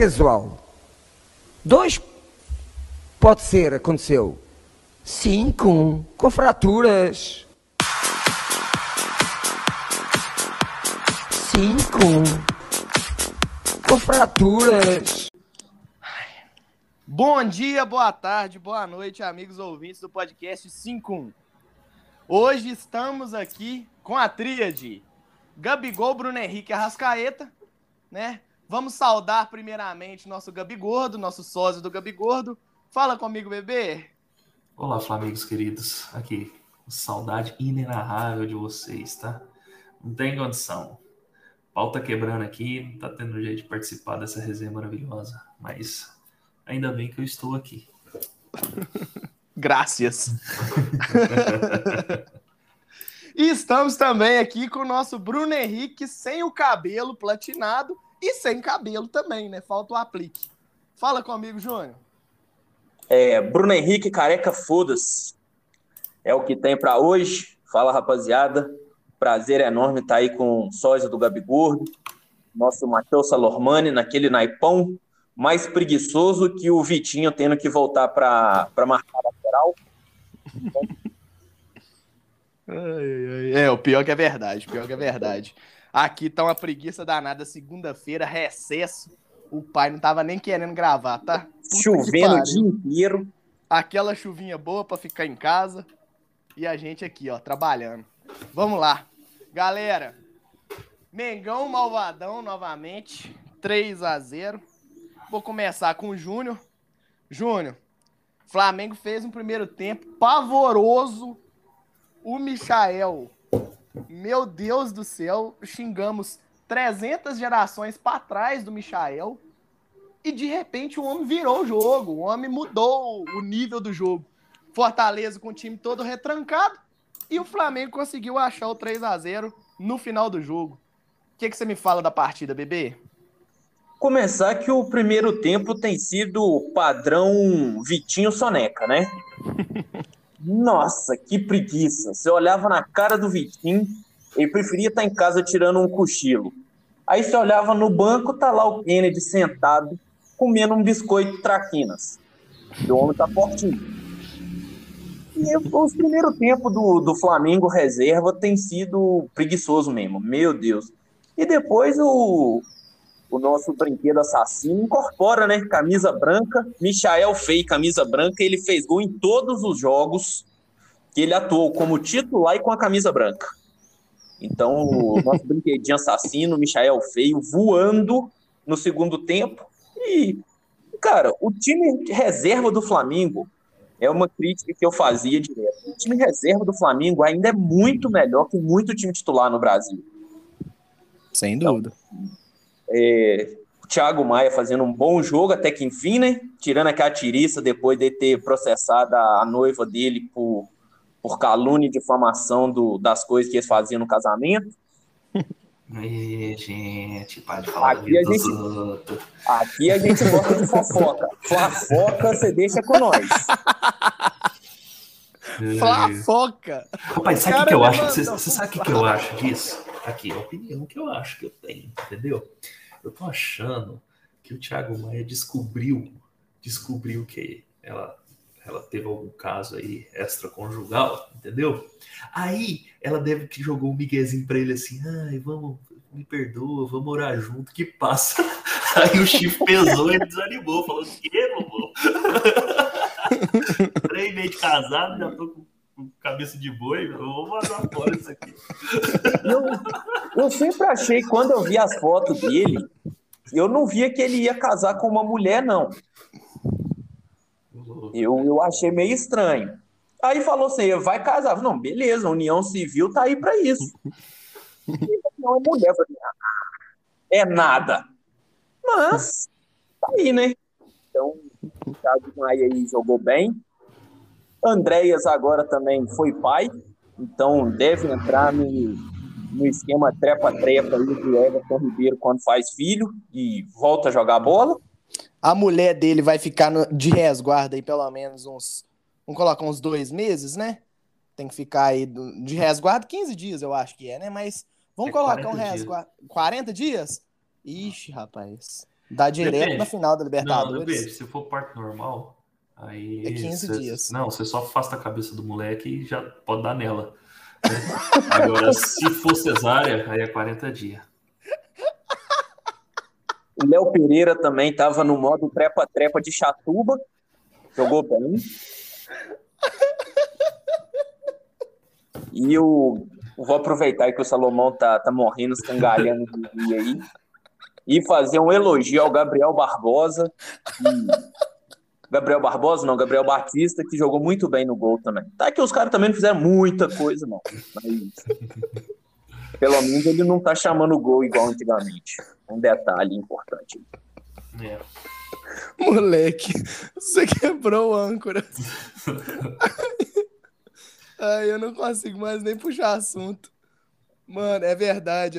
casual. Dois, pode ser, aconteceu. 5, com fraturas. 5, com fraturas. Bom dia, boa tarde, boa noite, amigos ouvintes do podcast 5-1. Hoje estamos aqui com a tríade Gabigol, Bruno Henrique e Arrascaeta, né? Vamos saudar primeiramente nosso Gabigordo, nosso sócio do Gabigordo. Fala comigo, bebê. Olá, Flamengos queridos. Aqui, saudade inenarrável de vocês, tá? Não tem condição. O pau tá quebrando aqui, não tá tendo jeito de participar dessa resenha maravilhosa. Mas ainda bem que eu estou aqui. Graças. E estamos também aqui com o nosso Bruno Henrique sem o cabelo platinado. E sem cabelo também, né? Falta o aplique. Fala comigo, Júnior. Bruno Henrique, careca, foda-se. É o que tem pra hoje. Fala, rapaziada. Prazer enorme estar aí com o sósia do Gabigordo. Nosso Matheus Salormani, naquele naipão mais preguiçoso que o Vitinho tendo que voltar pra marcar a lateral. O pior que é verdade. Aqui tá uma preguiça danada, segunda-feira, recesso. O pai não tava nem querendo gravar, tá? Puta, chovendo o dia inteiro. Aquela chuvinha boa pra ficar em casa. E a gente aqui, ó, trabalhando. Vamos lá. Galera, Mengão malvadão novamente, 3-0. Vou começar com o Júnior. Júnior, Flamengo fez um primeiro tempo pavoroso. O Michael... Meu Deus do céu, xingamos 300 gerações para trás do Michael e de repente o homem virou o jogo, o homem mudou o nível do jogo. Fortaleza com o time todo retrancado e o Flamengo conseguiu achar o 3-0 no final do jogo. O que você me fala da partida, bebê? Começar que o primeiro tempo tem sido o padrão Vitinho Soneca, né? Nossa, que preguiça. Você olhava na cara do Vitinho, ele preferia estar em casa tirando um cochilo. Aí você olhava no banco, tá lá o Kennedy sentado, comendo um biscoito traquinas. O homem tá fortinho. E o primeiro tempo do Flamengo reserva tem sido preguiçoso mesmo, meu Deus. E depois o nosso brinquedo assassino incorpora, né? Camisa branca. Michael fez camisa branca. Ele fez gol em todos os jogos que ele atuou como titular e com a camisa branca. Então, o nosso brinquedinho assassino, Michael feio, voando no segundo tempo. E, cara, o time reserva do Flamengo é uma crítica que eu fazia direto. O time reserva do Flamengo ainda é muito melhor que muito time titular no Brasil. Sem dúvida. Então, o Thiago Maia fazendo um bom jogo até que enfim, né? Tirando aquela tiriça depois de ter processado a noiva dele por calúnia e difamação das coisas que eles faziam no casamento. Gente, para de falar aqui a gente gosta de fofoca. Flafoca você deixa com nós. Flafoca. Rapaz, sabe o que eu acho? Você sabe o que eu acho disso? Aqui, a opinião que eu acho que eu tenho, entendeu? Eu tô achando que o Thiago Maia descobriu que ela teve algum caso aí extraconjugal, entendeu? Aí ela deve que jogou um miguezinho pra ele assim, ai, vamos, me perdoa, vamos orar junto, que passa. Aí o chifre pesou e ele desanimou, falou, que, vovô? 3 meses de casado, já tô com cabeça de boi, eu vou mandar fora isso aqui. Eu sempre achei, quando eu vi as fotos dele, eu não via que ele ia casar com uma mulher, não. Eu achei meio estranho. Aí falou assim, vai casar. Não, beleza, a União Civil tá aí pra isso. E não é mulher. É nada. Mas, tá aí, né? Então, o Thiago Maia aí jogou bem. Andreas agora também foi pai. Então, deve entrar no esquema trepa-trepa aí do Everton Ribeiro quando faz filho e volta a jogar bola. A mulher dele vai ficar de resguardo aí pelo menos uns... Vamos colocar uns 2 meses, né? Tem que ficar aí de resguardo 15 dias, eu acho que é, né? Mas vamos colocar um resguardo... 40 dias? Ixi, rapaz. Dá direto depende. Na final da Libertadores. Não, depende. Se for parto normal, aí... É 15 dias. Não, você só afasta a cabeça do moleque e já pode dar nela. Né? Agora, se for cesárea, aí é 40 dias. O Léo Pereira também estava no modo trepa-trepa de Chatuba. Jogou bem. E eu vou aproveitar que o Salomão tá morrendo, escangalhando de dia aí. E fazer um elogio ao Gabriel Barbosa. Gabriel Batista, que jogou muito bem no gol também. Tá que os caras também não fizeram muita coisa, não. Mas, pelo menos ele não tá chamando o gol igual antigamente. Um detalhe importante. É. Moleque, você quebrou o âncora. Ai, eu não consigo mais nem puxar assunto. Mano, é verdade.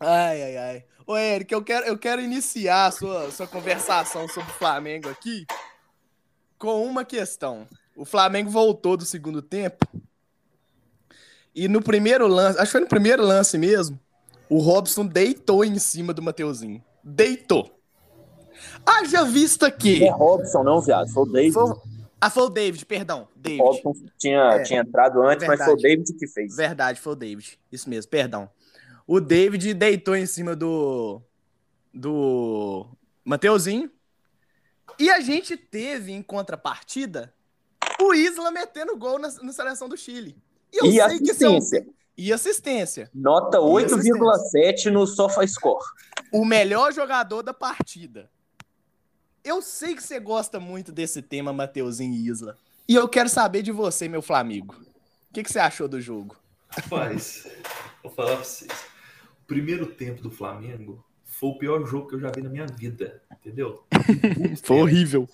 Ai. Ô, Eric, eu quero iniciar a sua conversação sobre o Flamengo aqui com uma questão. O Flamengo voltou do segundo tempo e no primeiro lance, acho que foi no primeiro lance mesmo, o Robson deitou em cima do Mateuzinho. Deitou. Haja vista que... Não é Robson não, viado, foi o David. Foi o David, perdão. David. O Robson tinha entrado antes, verdade. Mas foi o David que fez. Verdade, foi o David. Isso mesmo, perdão. O David deitou em cima do Mateuzinho. E a gente teve, em contrapartida, o Isla metendo gol na seleção do Chile. E assistência. E assistência. Nota 8,7 no SofaScore. O melhor jogador da partida. Eu sei que você gosta muito desse tema, Mateuzinho e Isla. E eu quero saber de você, meu Flamengo. O que você achou do jogo? Rapaz, vou falar pra vocês. O primeiro tempo do Flamengo foi o pior jogo que eu já vi na minha vida, entendeu? Foi horrível.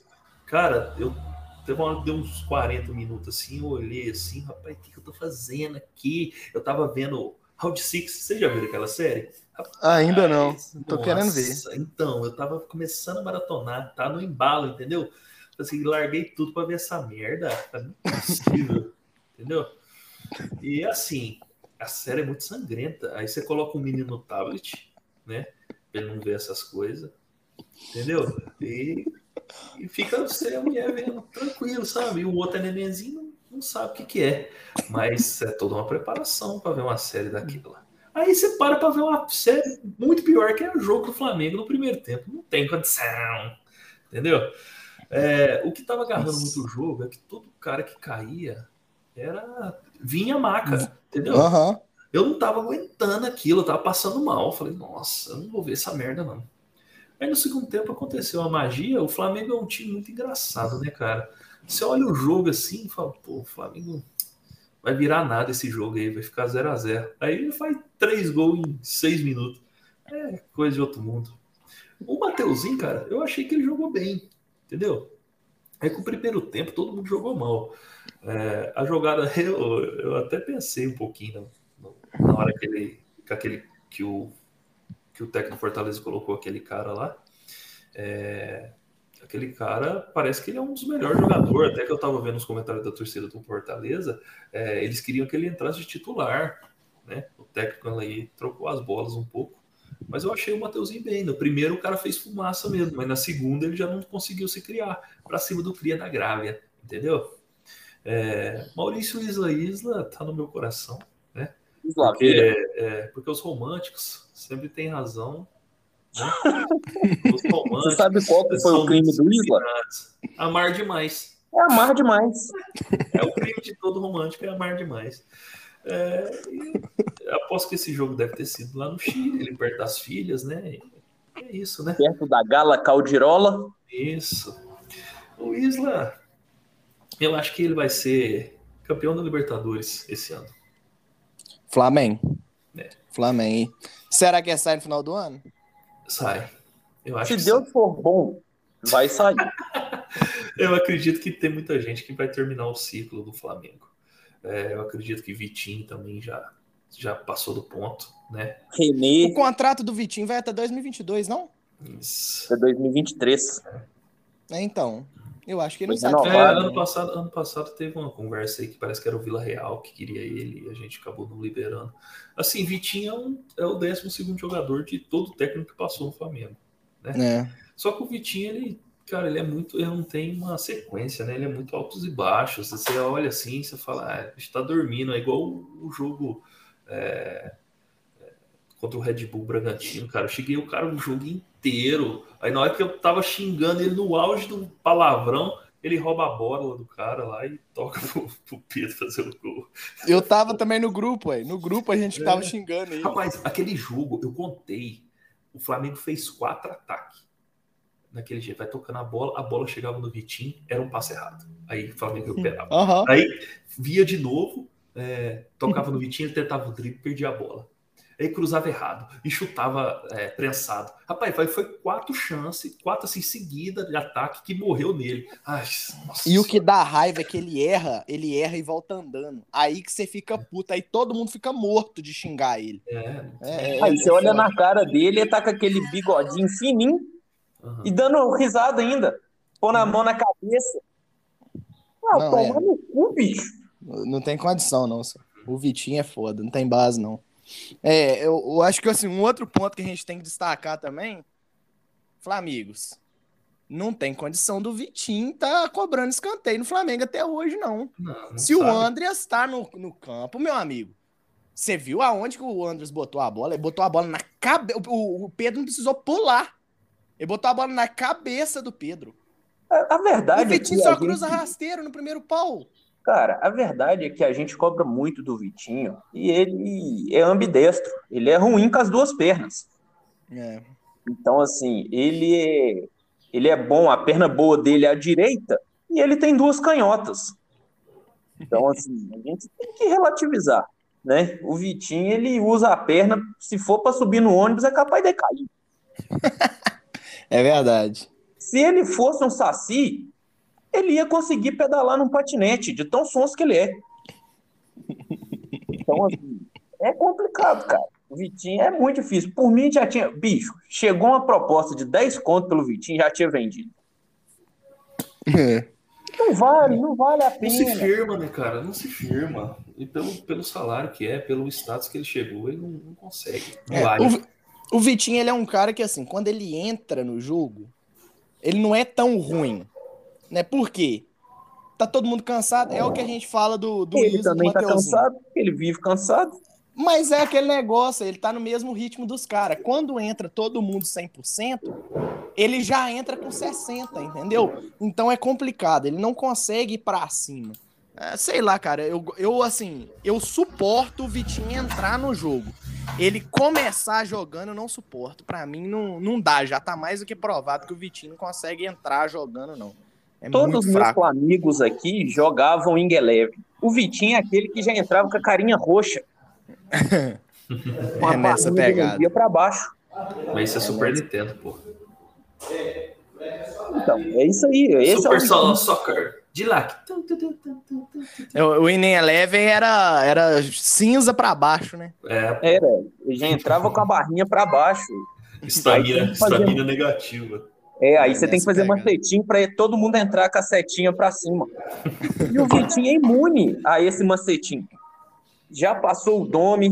Cara, eu teve uma hora que deu uns 40 minutos assim, eu olhei assim, rapaz, o que eu tô fazendo aqui? Eu tava vendo Round 6, vocês já viram aquela série? Rapaz, ainda não, tô querendo ver. Então, eu tava começando a maratonar, tá no embalo, entendeu? Assim, larguei tudo pra ver essa merda, tá impossível, entendeu? E assim, a série é muito sangrenta. Aí você coloca um menino no tablet, né? Pra ele não ver essas coisas, entendeu? E fica você, a mulher vendo tranquilo, sabe? E o outro é nenenzinho, não sabe o que é. Mas é toda uma preparação pra ver uma série daquela. Aí você pra ver uma série muito pior que é o jogo do Flamengo no primeiro tempo. Não tem condição, entendeu? O que tava agarrando muito o jogo é que todo cara que caía vinha maca, entendeu? Uhum. Eu não tava aguentando aquilo, eu tava passando mal. Eu falei, nossa, eu não vou ver essa merda, não. Aí no segundo tempo aconteceu a magia. O Flamengo é um time muito engraçado, né, cara? Você olha o jogo assim e fala, pô, o Flamengo vai virar nada esse jogo aí, vai ficar 0-0. Aí ele faz 3 gols em 6 minutos. É coisa de outro mundo. O Mateuzinho, cara, eu achei que ele jogou bem, entendeu? É que o primeiro tempo todo mundo jogou mal. A jogada, eu até pensei um pouquinho na hora que o técnico Fortaleza colocou aquele cara lá. Aquele cara parece que ele é um dos melhores jogadores. Até que eu estava vendo os comentários da torcida do Fortaleza, eles queriam que ele entrasse de titular, né? O técnico aí trocou as bolas um pouco. Mas eu achei o Mateuzinho bem. No primeiro o cara fez fumaça mesmo, mas na segunda ele já não conseguiu se criar para cima do cria da Grávia, entendeu? Maurício Isla tá no meu coração, né? Porque os românticos sempre têm razão, né? Os românticos. Você sabe qual que foi o crime do Isla? Amar demais. Amar demais. É o crime de todo romântico, é amar demais. Aposto que esse jogo deve ter sido lá no Chile, ele perto das filhas, né? É isso, né? Perto da Gala Caldirola. Isso. O Isla, eu acho que ele vai ser campeão da Libertadores esse ano. Flamengo. Flamengo. Será que sai no final do ano? Sai. Eu acho Se Deus sai. For bom, vai sair. Eu acredito que tem muita gente que vai terminar o ciclo do Flamengo. Eu acredito que Vitinho também já passou do ponto, né? René. O contrato do Vitinho vai até 2022, não? Isso. Até 2023. Então, eu acho que ele não sabe. Ano passado teve uma conversa aí que parece que era o Vila Real que queria ele e a gente acabou não liberando. Assim, Vitinho é o 12º jogador de todo o técnico que passou no Flamengo. né? É. Só que o Vitinho, ele, cara, ele é muito, ele não tem uma sequência, né? Ele é muito altos e baixos. Você olha assim, você fala, ah, está dormindo, é igual o jogo contra o Red Bull Bragantino, cara. Eu xinguei o cara o jogo inteiro. Aí na hora que eu tava xingando ele no auge do palavrão, ele rouba a bola do cara lá e toca pro Pedro fazer o gol. Eu tava também no grupo, aí. No grupo a gente tava xingando aí. Rapaz, aquele jogo, eu contei, o Flamengo fez 4 ataques. Naquele jeito, vai tocando a bola chegava no Vitinho, era um passe errado. Aí o Flamengo recuperava. Uhum. Aí via de novo, tocava no Vitinho, tentava o drible, perdia a bola. Aí cruzava errado e chutava prensado. Rapaz, foi 4 chances, 4 assim seguida de ataque que morreu nele. Ai, nossa. E o que dá raiva é que ele erra e volta andando. Aí que você fica puto, aí todo mundo fica morto de xingar ele. Aí você olha na cara dele, ele tá com aquele bigodinho fininho e dando risada ainda. Pô na mão na cabeça. Ah, toma no cu, bicho. Não tem condição, não. Só. O Vitinho é foda, não tem base, não. Eu acho que assim, um outro ponto que a gente tem que destacar também, Flamigos, não tem condição do Vitinho tá cobrando escanteio no Flamengo até hoje, não se sabe. O Andreas tá no campo, meu amigo, você viu aonde que o Andreas botou a bola? Ele botou a bola na cabeça, o Pedro não precisou pular, ele botou a bola na cabeça do Pedro. A verdade, o Vitinho é só cruza rasteiro no primeiro pau. Cara, a verdade é que a gente cobra muito do Vitinho e ele é ambidestro. Ele é ruim com as duas pernas. É. Então, assim, ele é bom, a perna boa dele é a direita e ele tem 2 canhotas. Então, assim, a gente tem que relativizar, né? O Vitinho, ele usa a perna, se for para subir no ônibus, é capaz de cair. É verdade. Se ele fosse um saci, ele ia conseguir pedalar num patinete, de tão sonso que ele é. Então, assim, é complicado, cara. O Vitinho é muito difícil. Por mim, já tinha... Bicho, chegou uma proposta de 10 conto pelo Vitinho, já tinha vendido. Não vale a pena. Não se firma, né, cara? Não se firma. E pelo status que pelo status que ele chegou, ele não consegue. Não vale. O Vitinho, ele é um cara que, assim, quando ele entra no jogo, ele não é tão ruim. Né? Por quê? Tá todo mundo cansado. É o que a gente fala do Isla, do Mateuzinho. Ele também tá cansado, ele vive cansado. Mas é aquele negócio, ele tá no mesmo ritmo dos caras. Quando entra todo mundo 100%, ele já entra com 60%, entendeu? Então é complicado, ele não consegue ir pra cima. Sei lá, cara, eu suporto o Vitinho entrar no jogo. Ele começar jogando, eu não suporto. Pra mim, não dá, já tá mais do que provado que o Vitinho não consegue entrar jogando, não. É. Todos os meus amigos aqui jogavam em Gueleve. O Vitinho é aquele que já entrava com a carinha roxa. É nessa pegada. Ia pra baixo. Mas isso é Super Nintendo, pô. Então, é isso aí. Esse Super Solo Soccer. De lá. O Inem Eleven era cinza pra baixo, né? Era. Ele já entrava com a barrinha pra baixo. Estamina negativa. Aí você tem que fazer macetinho pra todo mundo entrar com a setinha pra cima. E o Vitinho é imune a esse macetinho. Já passou o Domi,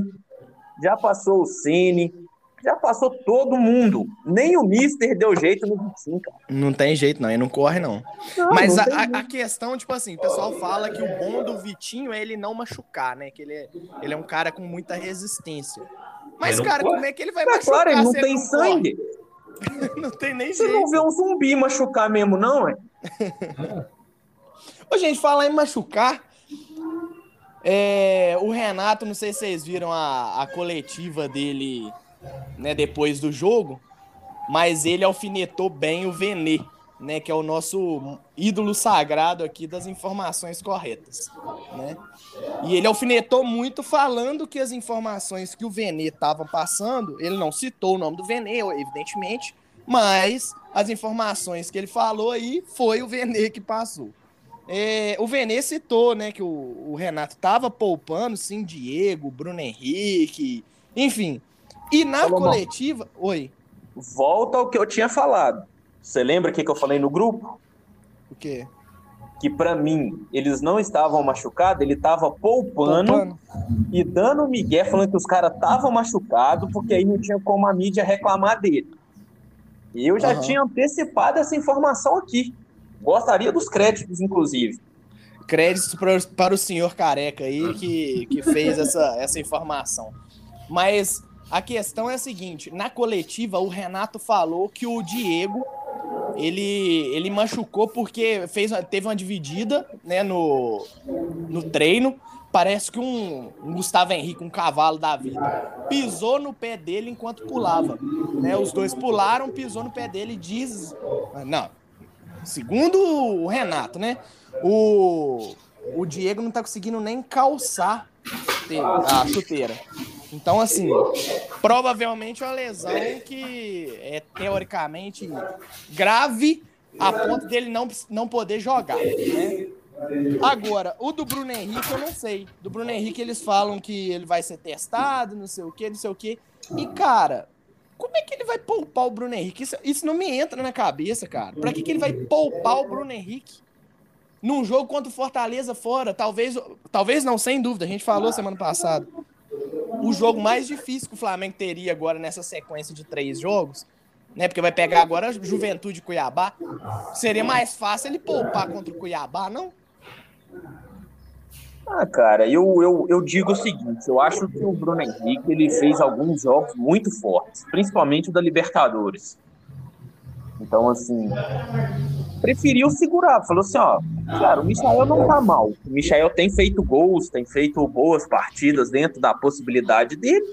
já passou o Cine, já passou todo mundo. Nem o Mister deu jeito no Vitinho, cara. Não tem jeito, não. Ele não corre, não. Mas a questão, tipo assim, o pessoal fala que o bom do Vitinho é ele não machucar, né? Que ele é um cara com muita resistência. Mas, cara, como é que ele vai machucar? Claro, ele não tem sangue. Não tem nem jeito. Você não vê um zumbi machucar mesmo, não, é? Ô, gente, falar em machucar, o Renato, não sei se vocês viram a coletiva dele, né, depois do jogo, mas ele alfinetou bem o Vené, né, que é o nosso ídolo sagrado aqui das informações corretas, né? E ele alfinetou muito falando que as informações que o Vené estava passando, ele não citou o nome do Vené, evidentemente, mas as informações que ele falou aí foi o Vené que passou. O Vené citou, né, que o Renato estava poupando, sim, Diego, Bruno Henrique, enfim. E na coletiva... Oi. Volta ao que eu tinha falado. Você lembra o que eu falei no grupo? O quê? Que pra mim, eles não estavam machucados, ele tava poupando. E dando o migué, falando que os caras estavam machucados, porque aí não tinha como a mídia reclamar dele. E eu já tinha antecipado essa informação aqui. Gostaria dos créditos, inclusive. Créditos para o senhor careca aí que fez essa informação. Mas a questão é a seguinte, na coletiva o Renato falou que o Diego ele machucou porque teve uma dividida, né, no treino. Parece que um Gustavo Henrique, um cavalo da vida, pisou no pé dele enquanto pulava. Né? Os dois pularam, pisou no pé dele e diz... Não, segundo o Renato, né? O Diego não tá conseguindo nem calçar a chuteira. Então, assim, provavelmente é uma lesão que é teoricamente grave a ponto dele não poder jogar, né? Agora, o do Bruno Henrique eu não sei. Do Bruno Henrique eles falam que ele vai ser testado, não sei o quê. E, cara, como é que ele vai poupar o Bruno Henrique? Isso não me entra na cabeça, cara. Pra que ele vai poupar o Bruno Henrique num jogo contra o Fortaleza fora? Talvez não, sem dúvida. A gente falou semana passada. O jogo mais difícil que o Flamengo teria agora nessa sequência de 3 jogos, né, porque vai pegar agora a Juventude e Cuiabá. Seria mais fácil ele poupar contra o Cuiabá, não? Ah, cara, eu digo o seguinte, eu acho que o Bruno Henrique ele fez alguns jogos muito fortes, principalmente o da Libertadores. Então, assim, preferiu segurar, falou assim, ó, cara, o Michael não tá mal, o Michael tem feito gols, tem feito boas partidas dentro da possibilidade dele,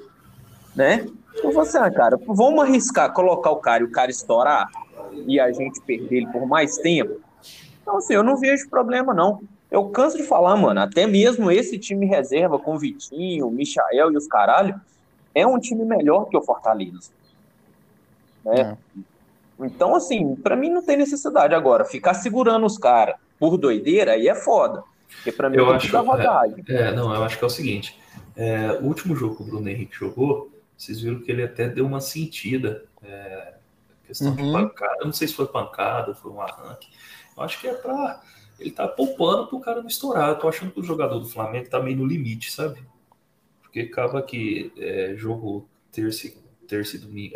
né? Então, você, cara, vamos arriscar colocar o cara e o cara estourar e a gente perder ele por mais tempo? Então, assim, eu não vejo problema, não. Eu canso de falar, mano, até mesmo esse time reserva com o Vitinho, o Michael e os caralho, é um time melhor que o Fortaleza, né? Então, assim, pra mim não tem necessidade agora. Ficar segurando os caras por doideira aí é foda. Porque pra mim não dá vantagem. Não, eu acho que é o seguinte. O último jogo que o Bruno Henrique jogou, vocês viram que ele até deu uma sentida. Questão de pancada. Eu não sei se foi pancada, foi um arranque. Eu acho que é pra... Ele tá poupando pro cara não estourar. Eu tô achando que o jogador do Flamengo tá meio no limite, sabe? Porque acaba que jogo terça e domingo,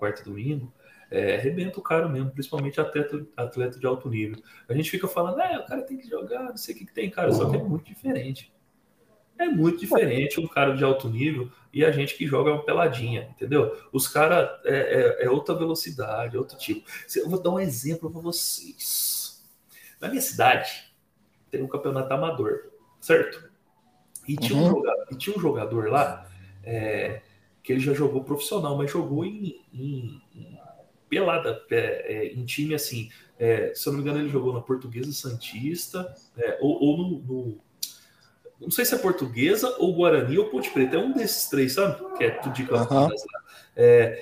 quarta e domingo, arrebenta o cara mesmo, principalmente atleta de alto nível. A gente fica falando, o cara tem que jogar, não sei o que tem, cara, só que é muito diferente. É muito diferente um cara de alto nível e a gente que joga uma peladinha, entendeu? Os caras é outra velocidade, é outro tipo. Eu vou dar um exemplo pra vocês. Na minha cidade, tem um campeonato amador, certo? E tinha, um jogador lá que ele já jogou profissional, mas jogou em pelada, em time assim, se eu não me engano ele jogou na Portuguesa Santista, ou no não sei se é Portuguesa ou Guarani ou Ponte Preta, é um desses três, sabe, que é tudo de Campinas,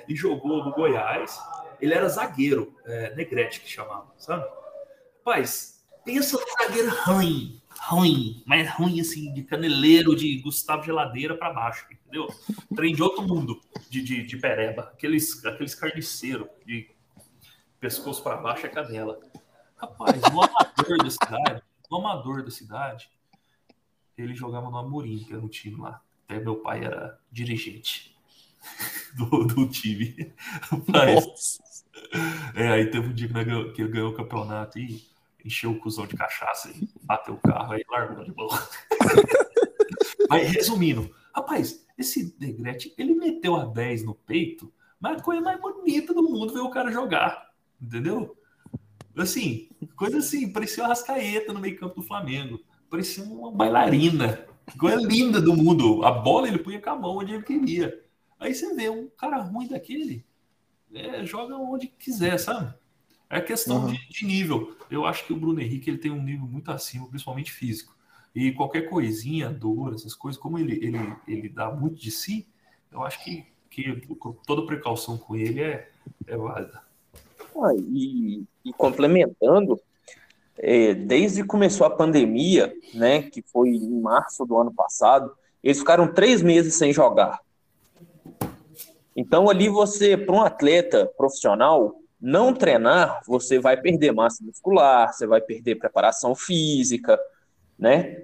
e jogou no Goiás. Ele era zagueiro, Negrete que chamava, sabe? Rapaz, pensa no zagueiro ruim, mas ruim assim, de caneleiro, de Gustavo Geladeira pra baixo, entendeu? Trem de outro mundo, de pereba, aqueles carniceiros de pescoço pra baixo é canela. Rapaz, o amador da cidade, ele jogava no Amorim, que era um time lá, até meu pai era dirigente do time. Rapaz, aí teve um dia que ele ganhou o campeonato e encheu o cuzão de cachaça, bateu o carro, aí largou de bola. Mas resumindo, rapaz, esse Negrete, ele meteu a 10 no peito, mas a coisa mais bonita do mundo ver o cara jogar, entendeu? Assim, coisa assim, parecia uma Arrascaeta no meio campo do Flamengo, parecia uma bailarina, coisa linda do mundo, a bola ele punha com a mão onde ele queria. Aí você vê um cara ruim daquele, joga onde quiser, sabe? É questão de nível. Eu acho que o Bruno Henrique ele tem um nível muito acima, principalmente físico. E qualquer coisinha, dor, essas coisas, como ele dá muito de si, eu acho que toda precaução com ele é válida. E complementando, desde que começou a pandemia, né, que foi em março do ano passado, eles ficaram 3 meses sem jogar. Então ali você, para um atleta profissional, não treinar, você vai perder massa muscular, você vai perder preparação física, né?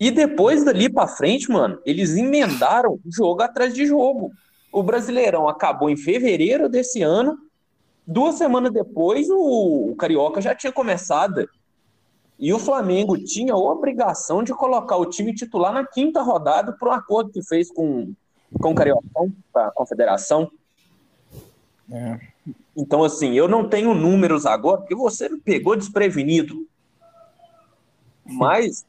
E depois dali pra frente, mano, eles emendaram jogo atrás de jogo. O Brasileirão acabou em fevereiro desse ano Duas semanas depois, o Carioca já tinha começado. E o Flamengo tinha a obrigação de colocar o time titular na quinta rodada por um acordo que fez com o Carioca, com a Confederação. É. Então, assim, eu não tenho números agora, porque você me pegou desprevenido. Mas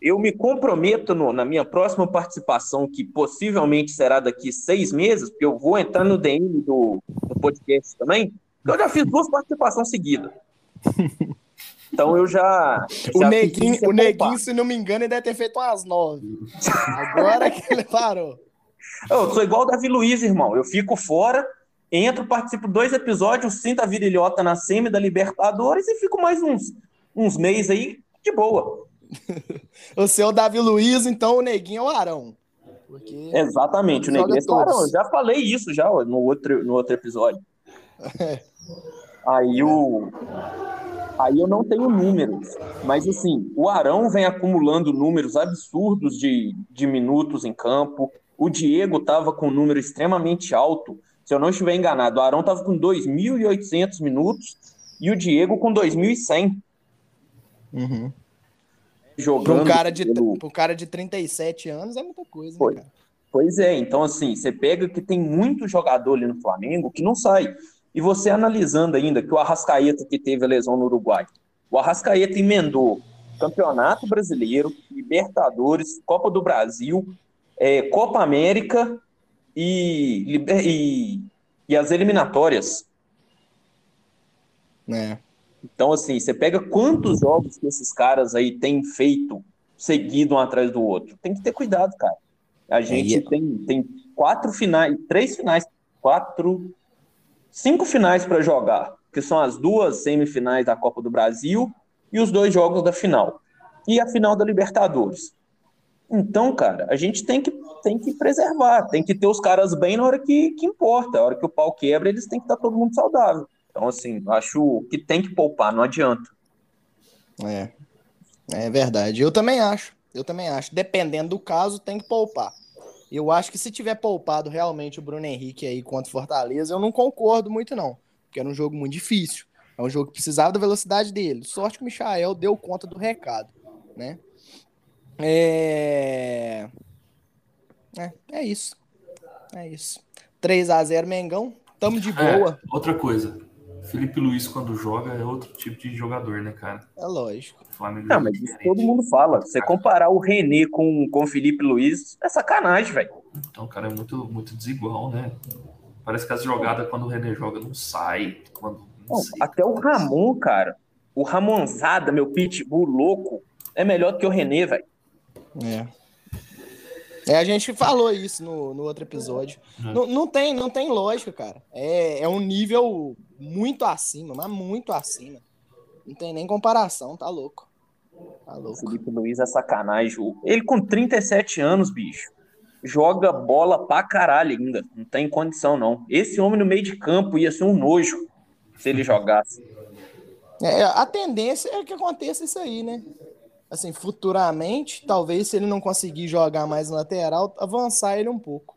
eu me comprometo na minha próxima participação, que possivelmente será daqui 6 meses, porque eu vou entrar no DM do podcast também, eu já fiz 2 participações seguidas. Então eu já o Neguinho, se não me engano, ele deve ter feito umas 9. Agora que ele parou. Eu sou igual o Davi Luiz, irmão. Eu fico fora, entro, participo 2 episódios, sinto a virilhota na semi da Libertadores e fico mais uns meses aí de boa. O seu Davi Luiz, então o Neguinho é o Arão. Porque... Exatamente, o Neguinho é o Arão. Eu já falei isso já no outro episódio. É. Aí eu não tenho números, mas assim, o Arão vem acumulando números absurdos de minutos em campo, o Diego estava com um número extremamente alto, se eu não estiver enganado, o Arão estava com 2.800 minutos e o Diego com 2.100. Uhum. Jogando pro cara de 37 anos é muita coisa, né, cara? Pois é, então assim, você pega que tem muito jogador ali no Flamengo que não sai. E você analisando ainda que o Arrascaeta, que teve a lesão no Uruguai, o Arrascaeta emendou Campeonato Brasileiro, Libertadores, Copa do Brasil, Copa América e as eliminatórias. É. Então, assim, você pega quantos jogos que esses caras aí têm feito seguido um atrás do outro. Tem que ter cuidado, cara. A gente tem 5 finais para jogar, que são as 2 semifinais da Copa do Brasil e os 2 jogos da final. E a final da Libertadores. Então, cara, a gente tem que preservar, tem que ter os caras bem na hora que importa. A hora que o pau quebra, eles têm que estar todo mundo saudável. Então, assim, acho que tem que poupar, não adianta. É verdade. Eu também acho. Dependendo do caso, tem que poupar. Eu acho que se tiver poupado realmente o Bruno Henrique aí contra o Fortaleza, eu não concordo muito não, porque era um jogo muito difícil, é um jogo que precisava da velocidade dele. Sorte que o Michael deu conta do recado, né? É isso. É isso. 3-0 Mengão, tamo de boa. Outra coisa, Filipe Luís quando joga é outro tipo de jogador, né, cara? É lógico. Não, mas isso todo mundo fala. Você comparar o René com o Filipe Luís é sacanagem, velho. Então, cara, é muito, muito desigual, né? Parece que as jogadas, quando o René joga, não sai. Até o Ramon, cara. O Ramonzada, meu pitbull louco, é melhor do que o René, velho. A gente falou isso no outro episódio. É. Não tem lógica, cara. É um nível muito acima, mas muito acima. Não tem nem comparação, tá louco. O Filipe Luís é sacanagem. Ele com 37 anos, bicho, joga bola pra caralho ainda. Não tem condição, não. Esse homem no meio de campo ia ser um nojo se ele jogasse. A tendência é que aconteça isso aí, né? Assim, futuramente, talvez se ele não conseguir jogar mais na lateral, avançar ele um pouco.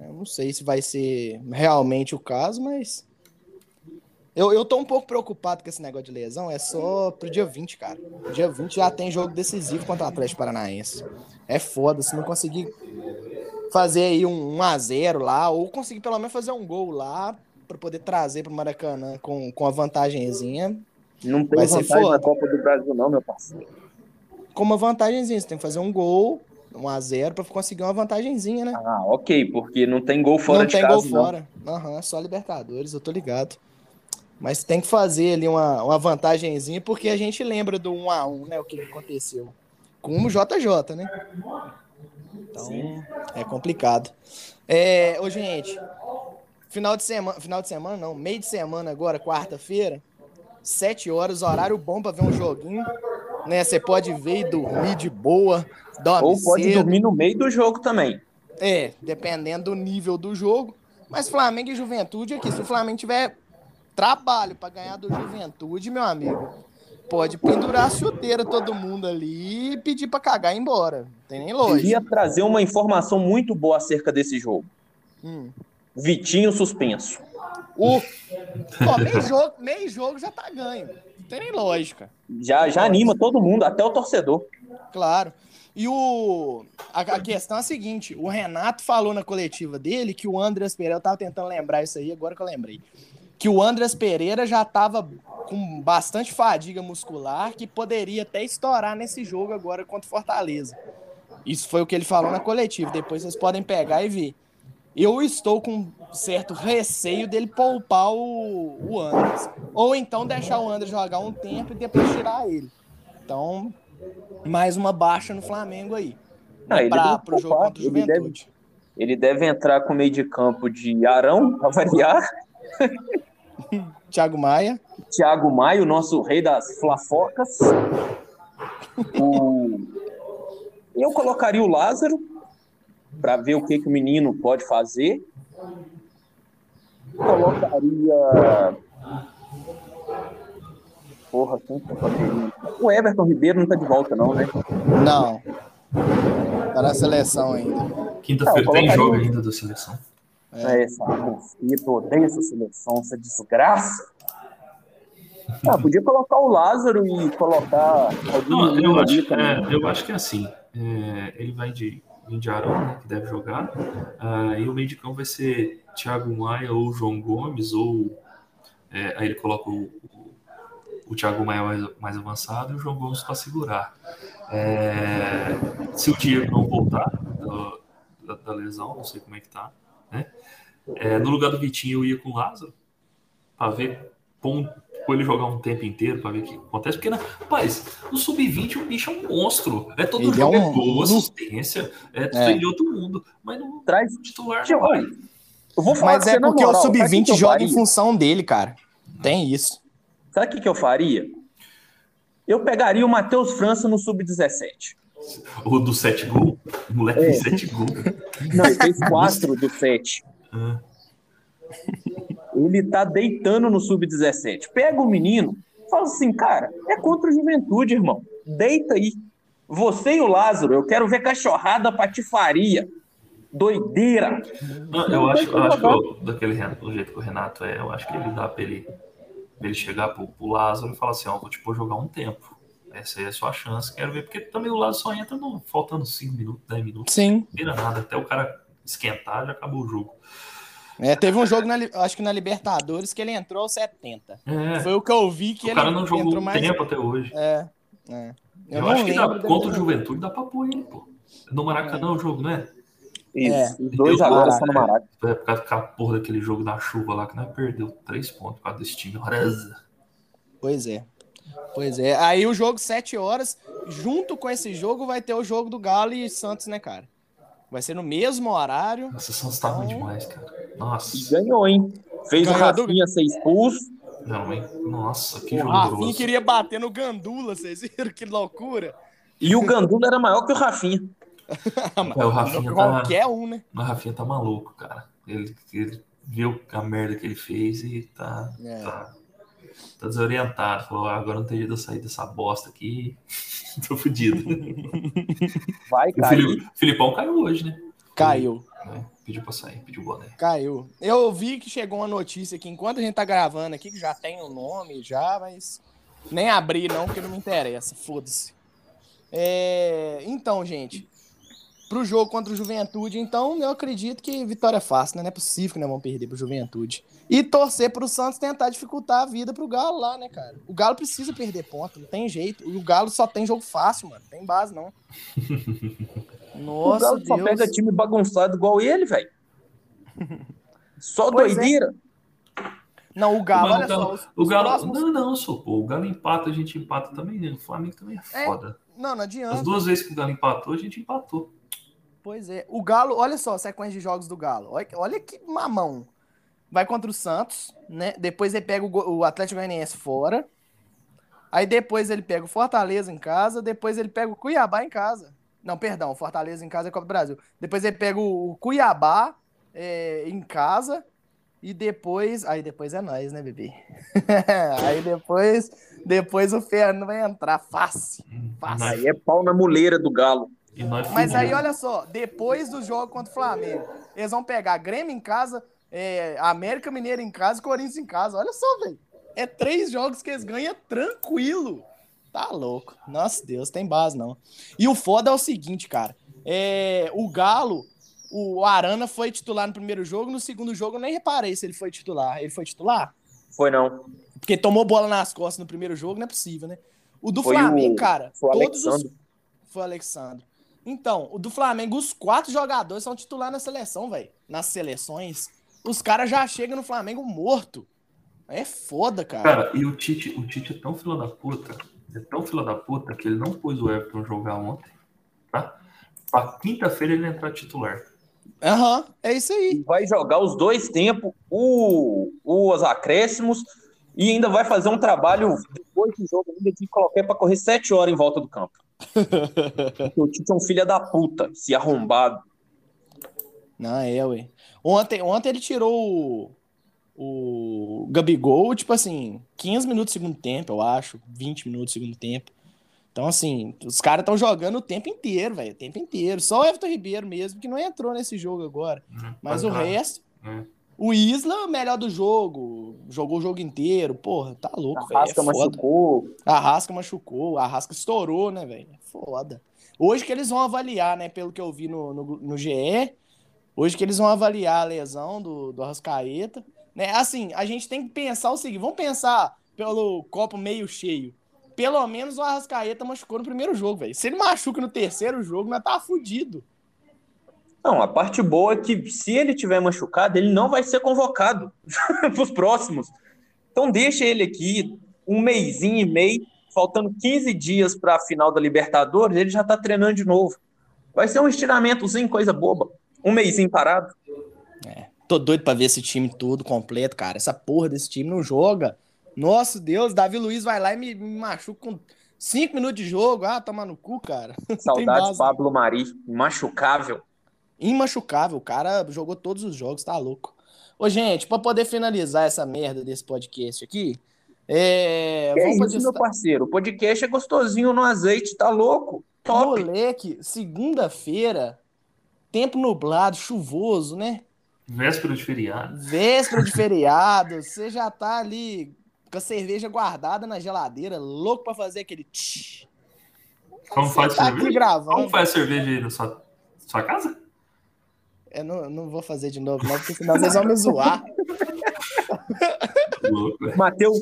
Eu não sei se vai ser realmente o caso, mas... Eu tô um pouco preocupado com esse negócio de lesão, é só pro dia 20, cara. Dia 20 já tem jogo decisivo contra o Atlético Paranaense. É foda, se não conseguir fazer aí um 1-0 lá, ou conseguir pelo menos fazer um gol lá, pra poder trazer pro Maracanã com a vantagenzinha. Não tem vantagem na Copa do Brasil não, meu parceiro. Com uma vantagenzinha, você tem que fazer um gol, 1-0, pra conseguir uma vantagenzinha, né? Ah, ok, porque não tem gol fora de casa, não. Não tem gol fora. Aham, só Libertadores, eu tô ligado. Mas tem que fazer ali uma vantagenzinha, porque a gente lembra do 1-1, né? O que aconteceu com o JJ, né? Então, sim. É complicado. Ô, gente, meio de semana agora, quarta-feira, 7h, horário bom pra ver um joguinho, né? Você pode ver e dormir de boa, ou cedo. Pode dormir no meio do jogo também. Dependendo do nível do jogo. Mas Flamengo e Juventude aqui, se o Flamengo tiver... trabalho para ganhar do Juventude, meu amigo. Pode pendurar a chuteira todo mundo ali e pedir para cagar e ir embora. Não tem nem lógica. Queria trazer uma informação muito boa acerca desse jogo. Vitinho suspenso. Pô, meio jogo já tá ganho. Não tem nem lógica. Já anima todo mundo, até o torcedor. Claro. E a questão é a seguinte, o Renato falou na coletiva dele que o Andreas Pereira, eu tava tentando lembrar isso aí, agora que eu lembrei, que o Andreas Pereira já tava com bastante fadiga muscular, que poderia até estourar nesse jogo agora contra o Fortaleza. Isso foi o que ele falou na coletiva, depois vocês podem pegar e ver. Eu estou com certo receio dele poupar o Andreas, ou então deixar o Andreas jogar um tempo e depois tirar ele. Então... mais uma baixa no Flamengo aí. Para o jogo contra o Juventude. Ele deve entrar com o meio de campo de Arão, para variar. Thiago Maia, o nosso rei das flafocas. Eu colocaria o Lázaro para ver o que o menino pode fazer. Colocaria... porra, assim, o Everton Ribeiro não tá de volta, não, né? Não. Tá na seleção ainda. Quinta-feira tem jogo ainda da seleção. Eu odeio essa seleção, essa desgraça. Podia colocar o Lázaro e colocar... Não, eu acho que é assim. Ele vai de Arão, né, que deve jogar. E o meio de campo vai ser Thiago Maia ou João Gomes, ou... aí ele coloca o Thiago Maia mais avançado e o João Gomes para segurar. Se o Diego não voltar da lesão, não sei como é que tá, né? No lugar do Vitinho eu ia com o Lázaro para ver com ele jogar um tempo inteiro, para ver o que acontece, porque, rapaz, no Sub-20 o bicho é um monstro, todo ele jogo é boa, assistência, tudo de outro mundo, mas não traz o titular. Eu vou falar, mas porque moral, o Sub-20 joga em função dele, cara, tem isso. Sabe o que eu faria? Eu pegaria o Matheus França no Sub-17. O do 7 gol? O moleque fez 7 gol. Não, ele fez 4 do 7. Ele tá deitando no Sub-17. Pega o menino, fala assim, cara, é contra a Juventude, irmão. Deita aí. Você e o Lázaro, eu quero ver cachorrada, patifaria. Doideira. Não, eu acho que ele dá pra ele... ele chegar pro Lázaro e falar assim, vou te pôr jogar um tempo. Essa aí é a sua chance, quero ver, porque também o Lázaro só entra faltando 5 minutos, 10 minutos. Sim. Não vira nada, até o cara esquentar, já acabou o jogo. Teve um jogo, acho que na Libertadores, que ele entrou aos 70. Foi o que eu vi que ele entrou mais... O cara não jogou um tempo até hoje. Eu acho que contra o Juventude dá pra pôr ele, pô. No Maracanã o jogo, não é? Isso, os dois agora são no Maracanã. Por causa daquela porra daquele jogo da chuva lá, que nós perdeu 3 pontos por causa desse time. Pois é. Aí o jogo 7 horas, junto com esse jogo, vai ter o jogo do Galo e Santos, né, cara? Vai ser no mesmo horário. Nossa, o Santos tá ruim demais, cara. Nossa. E ganhou, hein? Fez o Rafinha ser expulso. Não, hein? Nossa, que jogo. O Rafinha queria bater no Gandula, vocês viram? Que loucura. E o Gandula era maior que o Rafinha. O Rafinha qualquer um, né? O Rafinha tá maluco, cara. Ele viu a merda que ele fez e tá desorientado. Falou, agora não tem jeito de eu sair dessa bosta aqui. Tô fudido. Vai cair. O Filipão caiu hoje, né? Caiu. Pediu pra sair, pediu boné. Caiu. Eu vi que chegou uma notícia aqui, enquanto a gente tá gravando aqui, que já tem o nome, mas nem abri não, porque não me interessa. Foda-se. Então, gente... pro jogo contra o Juventude, então eu acredito que vitória é fácil, né? Não é possível que nós vamos perder pro Juventude. E torcer pro Santos tentar dificultar a vida pro Galo lá, né, cara? O Galo precisa perder ponto, não tem jeito. O Galo só tem jogo fácil, mano. Não tem base, não. Nossa, o Galo Deus. Só pega time bagunçado igual ele, velho. Só doideira. Não, o Galo, olha só. O Galo, próximos... não, Sopô. O Galo empata, a gente empata também, né? O Flamengo também é foda. Não adianta. As duas vezes que o Galo empatou, a gente empatou. Pois é. O Galo, olha só a sequência de jogos do Galo. Olha que mamão. Vai contra o Santos, né? Depois ele pega o Atlético Goianiense fora. Aí depois ele pega o Fortaleza em casa. Depois ele pega o Cuiabá em casa. Não, perdão. O Fortaleza em casa é Copa do Brasil. Depois ele pega o Cuiabá em casa. E depois... aí depois é nós, né, bebê? Aí depois o Fernando vai entrar. Fácil. Aí é pau na muleira do Galo. Mas aí, olha só, depois do jogo contra o Flamengo, eles vão pegar Grêmio em casa, América Mineiro em casa, Corinthians em casa. Olha só, velho. É 3 jogos que eles ganham tranquilo. Tá louco. Nossa, Deus, tem base, não. E o foda é o seguinte, cara. O Galo, o Arana foi titular no primeiro jogo, no segundo jogo eu nem reparei se ele foi titular. Ele foi titular? Foi não. Porque tomou bola nas costas no primeiro jogo, não é possível, né? O do Flamengo, cara, foi o Alexandre. Então, o do Flamengo, os 4 jogadores são titular na seleção, velho. Nas seleções, os caras já chegam no Flamengo morto. É foda, cara. Cara, e o Tite é tão fila da puta, que ele não pôs o Everton jogar ontem, tá? Pra quinta-feira ele entrar titular. Aham, é isso aí. Vai jogar os 2 tempos, os acréscimos, e ainda vai fazer um trabalho depois do jogo ainda de colocar pra correr 7 horas em volta do campo. O Tite é um filho da puta, se arrombado. Não, ué. Ontem ele tirou o Gabigol, tipo assim, 15 minutos do segundo tempo, eu acho, 20 minutos do segundo tempo. Então, assim, os caras estão jogando o tempo inteiro, velho, o tempo inteiro. Só o Everton Ribeiro mesmo, que não entrou nesse jogo agora. Mas o resto... O Isla, melhor do jogo, jogou o jogo inteiro, porra, tá louco, velho. Arrasca machucou, Arrasca estourou, né, velho? É foda. Hoje que eles vão avaliar, né, pelo que eu vi no GE, hoje que eles vão avaliar a lesão do Arrascaeta, né? Assim, a gente tem que pensar o seguinte, vamos pensar pelo copo meio cheio. Pelo menos o Arrascaeta machucou no primeiro jogo, velho. Se ele machuca no terceiro jogo, nós tá fudido. Não, a parte boa é que se ele tiver machucado, ele não vai ser convocado pros próximos. Então deixa ele aqui 1 mêsinho e meio, faltando 15 dias para a final da Libertadores, ele já tá treinando de novo. Vai ser um estiramentozinho, coisa boba. 1 mêsinho parado. Tô doido para ver esse time todo completo, cara. Essa porra desse time não joga. Nossa, Deus, Davi Luiz vai lá e me machuca com 5 minutos de jogo. Ah, toma no cu, cara. Saudade de Pablo Mari, imachucável, o cara jogou todos os jogos, tá louco. Ô, gente, pra poder finalizar essa merda desse podcast aqui, meu parceiro, o podcast é gostosinho no azeite, tá louco? Top! Moleque, segunda-feira, tempo nublado, chuvoso, né? Véspera de feriado, você já tá ali com a cerveja guardada na geladeira, louco pra fazer aquele tch. Como faz tá cerveja? Como faz cerveja aí na sua casa? Eu não vou fazer de novo, não, porque senão vocês vão me zoar. Mateus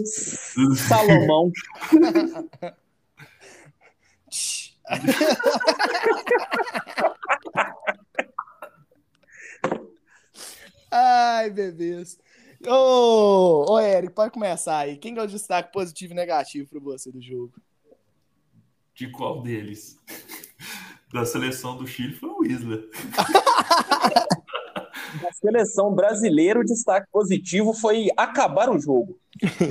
Salomão. Ai, bebês. Ô, Eric, pode começar aí. Quem é o destaque positivo e negativo para você do jogo? De qual deles? Da seleção do Chile foi o Isla. Da seleção brasileira, o destaque positivo foi acabar o jogo.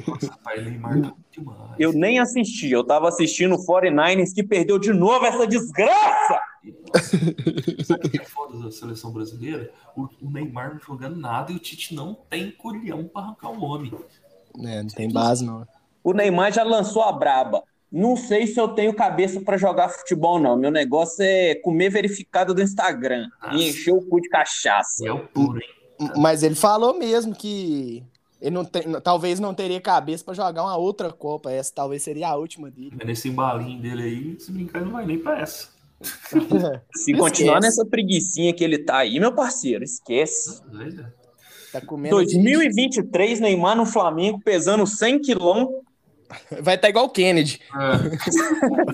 Nossa, rapaz, Neymar tá demais. Eu nem assisti, eu tava assistindo o 49ers, que perdeu de novo essa desgraça! Sabe o que é foda da seleção brasileira? O Neymar não jogando nada e o Tite não tem colhão pra arrancar o homem. Não tem base, não. O Neymar já lançou a braba. Não sei se eu tenho cabeça pra jogar futebol, não. Meu negócio é comer verificado do Instagram. Nossa. E encher o cu de cachaça. É o puro, hein? Mas ele falou mesmo que ele talvez não teria cabeça pra jogar uma outra Copa. Essa talvez seria a última dele. É nesse embalinho dele aí, se brincar, não vai nem pra essa. Se continuar nessa preguicinha que ele tá aí, meu parceiro, esquece. Tá comendo 2023, gente. Neymar no Flamengo, pesando 100 quilômetros. Vai estar igual o Kennedy.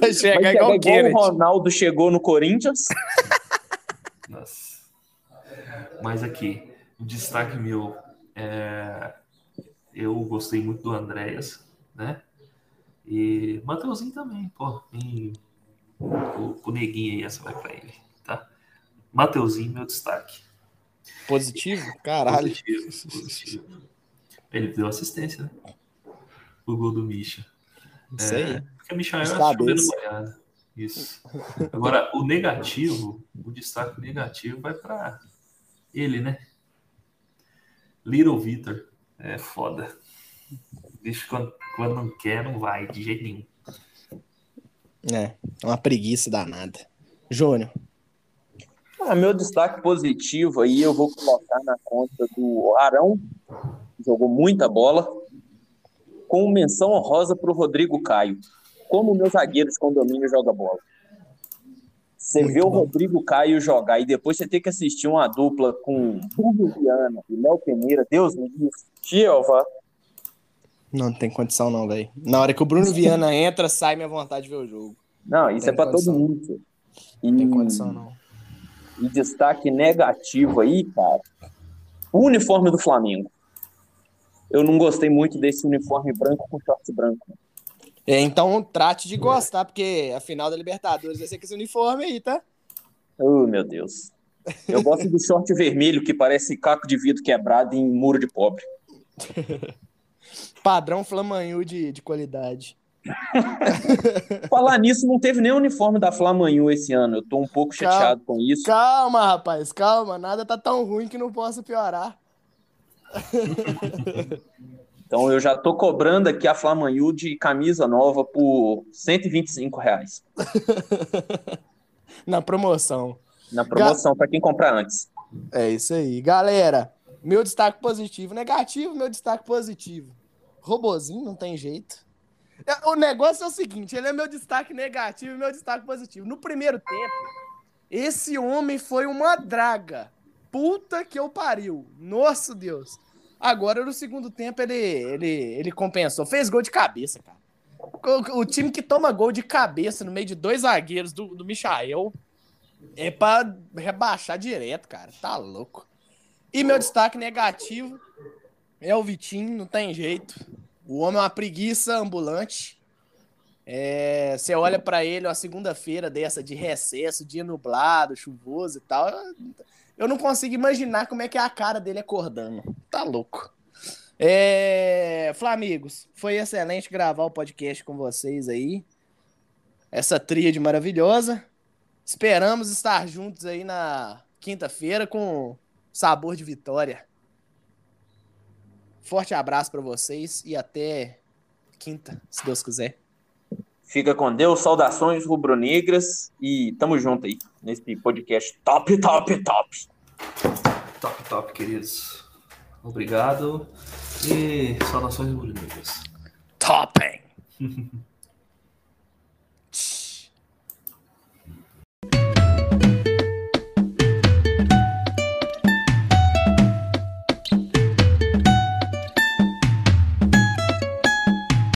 Vai chegar igual o Kennedy. O Ronaldo chegou no Corinthians. Nossa. Mas aqui, o destaque meu é... Eu gostei muito do Andreas, né? E Mateuzinho também, pô. E... O neguinho aí, essa vai pra ele, tá? Mateuzinho, meu destaque. Positivo? Caralho. Positivo. Ele deu assistência, né? O gol do Misha. Isso aí. Porque o Michael era chovendo molhado. Isso. Agora, o negativo, o destaque negativo vai pra ele, né? Little Vitor. É foda. Bicho, quando não quer, não vai, de jeito nenhum. É uma preguiça danada. Júnior. Meu destaque positivo aí eu vou colocar na conta do Arão, que jogou muita bola, com menção honrosa para o Rodrigo Caio. Como o meu zagueiro de condomínio joga bola. Você muito vê bom. O Rodrigo Caio jogar e depois você tem que assistir uma dupla com Bruno Viana e Léo Peneira, Deus me livre, Jeová. Não tem condição não, velho. Na hora que o Bruno Viana entra, sai minha vontade de ver o jogo. Não, isso é pra todo mundo. Não tem condição não. E destaque negativo aí, cara, o uniforme do Flamengo. Eu não gostei muito desse uniforme branco com short branco. É, então trate de gostar, porque a final da Libertadores vai ser com esse uniforme aí, tá? Oh, meu Deus. Eu gosto do short vermelho, que parece caco de vidro quebrado em muro de pobre. Padrão Flamanhu de qualidade. Falar nisso, não teve nem uniforme da Flamanhu esse ano. Eu tô um pouco chateado com isso. Calma, rapaz, calma. Nada tá tão ruim que não possa piorar. Então eu já tô cobrando aqui a Flamengo de camisa nova por R$125. Na promoção, para quem comprar antes. É isso aí. Galera, meu destaque positivo. Negativo, meu destaque positivo. Robozinho, não tem jeito. O negócio é o seguinte, ele é meu destaque negativo e meu destaque positivo. No primeiro tempo, esse homem foi uma draga. Puta que eu pariu. Nossa, Deus. Agora, no segundo tempo, ele compensou. Fez gol de cabeça, cara. O time que toma gol de cabeça no meio de dois zagueiros do Michael é pra rebaixar direto, cara. Tá louco. E meu destaque negativo é o Vitinho, não tem jeito. O homem é uma preguiça ambulante. Você olha pra ele, uma segunda-feira dessa de recesso, dia nublado, chuvoso e tal. Eu não consigo imaginar como é que é a cara dele acordando. Tá louco. Flamigos, foi excelente gravar o podcast com vocês aí. Essa tríade maravilhosa. Esperamos estar juntos aí na quinta-feira com sabor de vitória. Forte abraço pra vocês e até quinta, se Deus quiser. Fica com Deus, saudações rubro-negras e tamo junto aí nesse podcast top, top, top. Top, top, queridos. Obrigado e saudações rubro-negras. Top!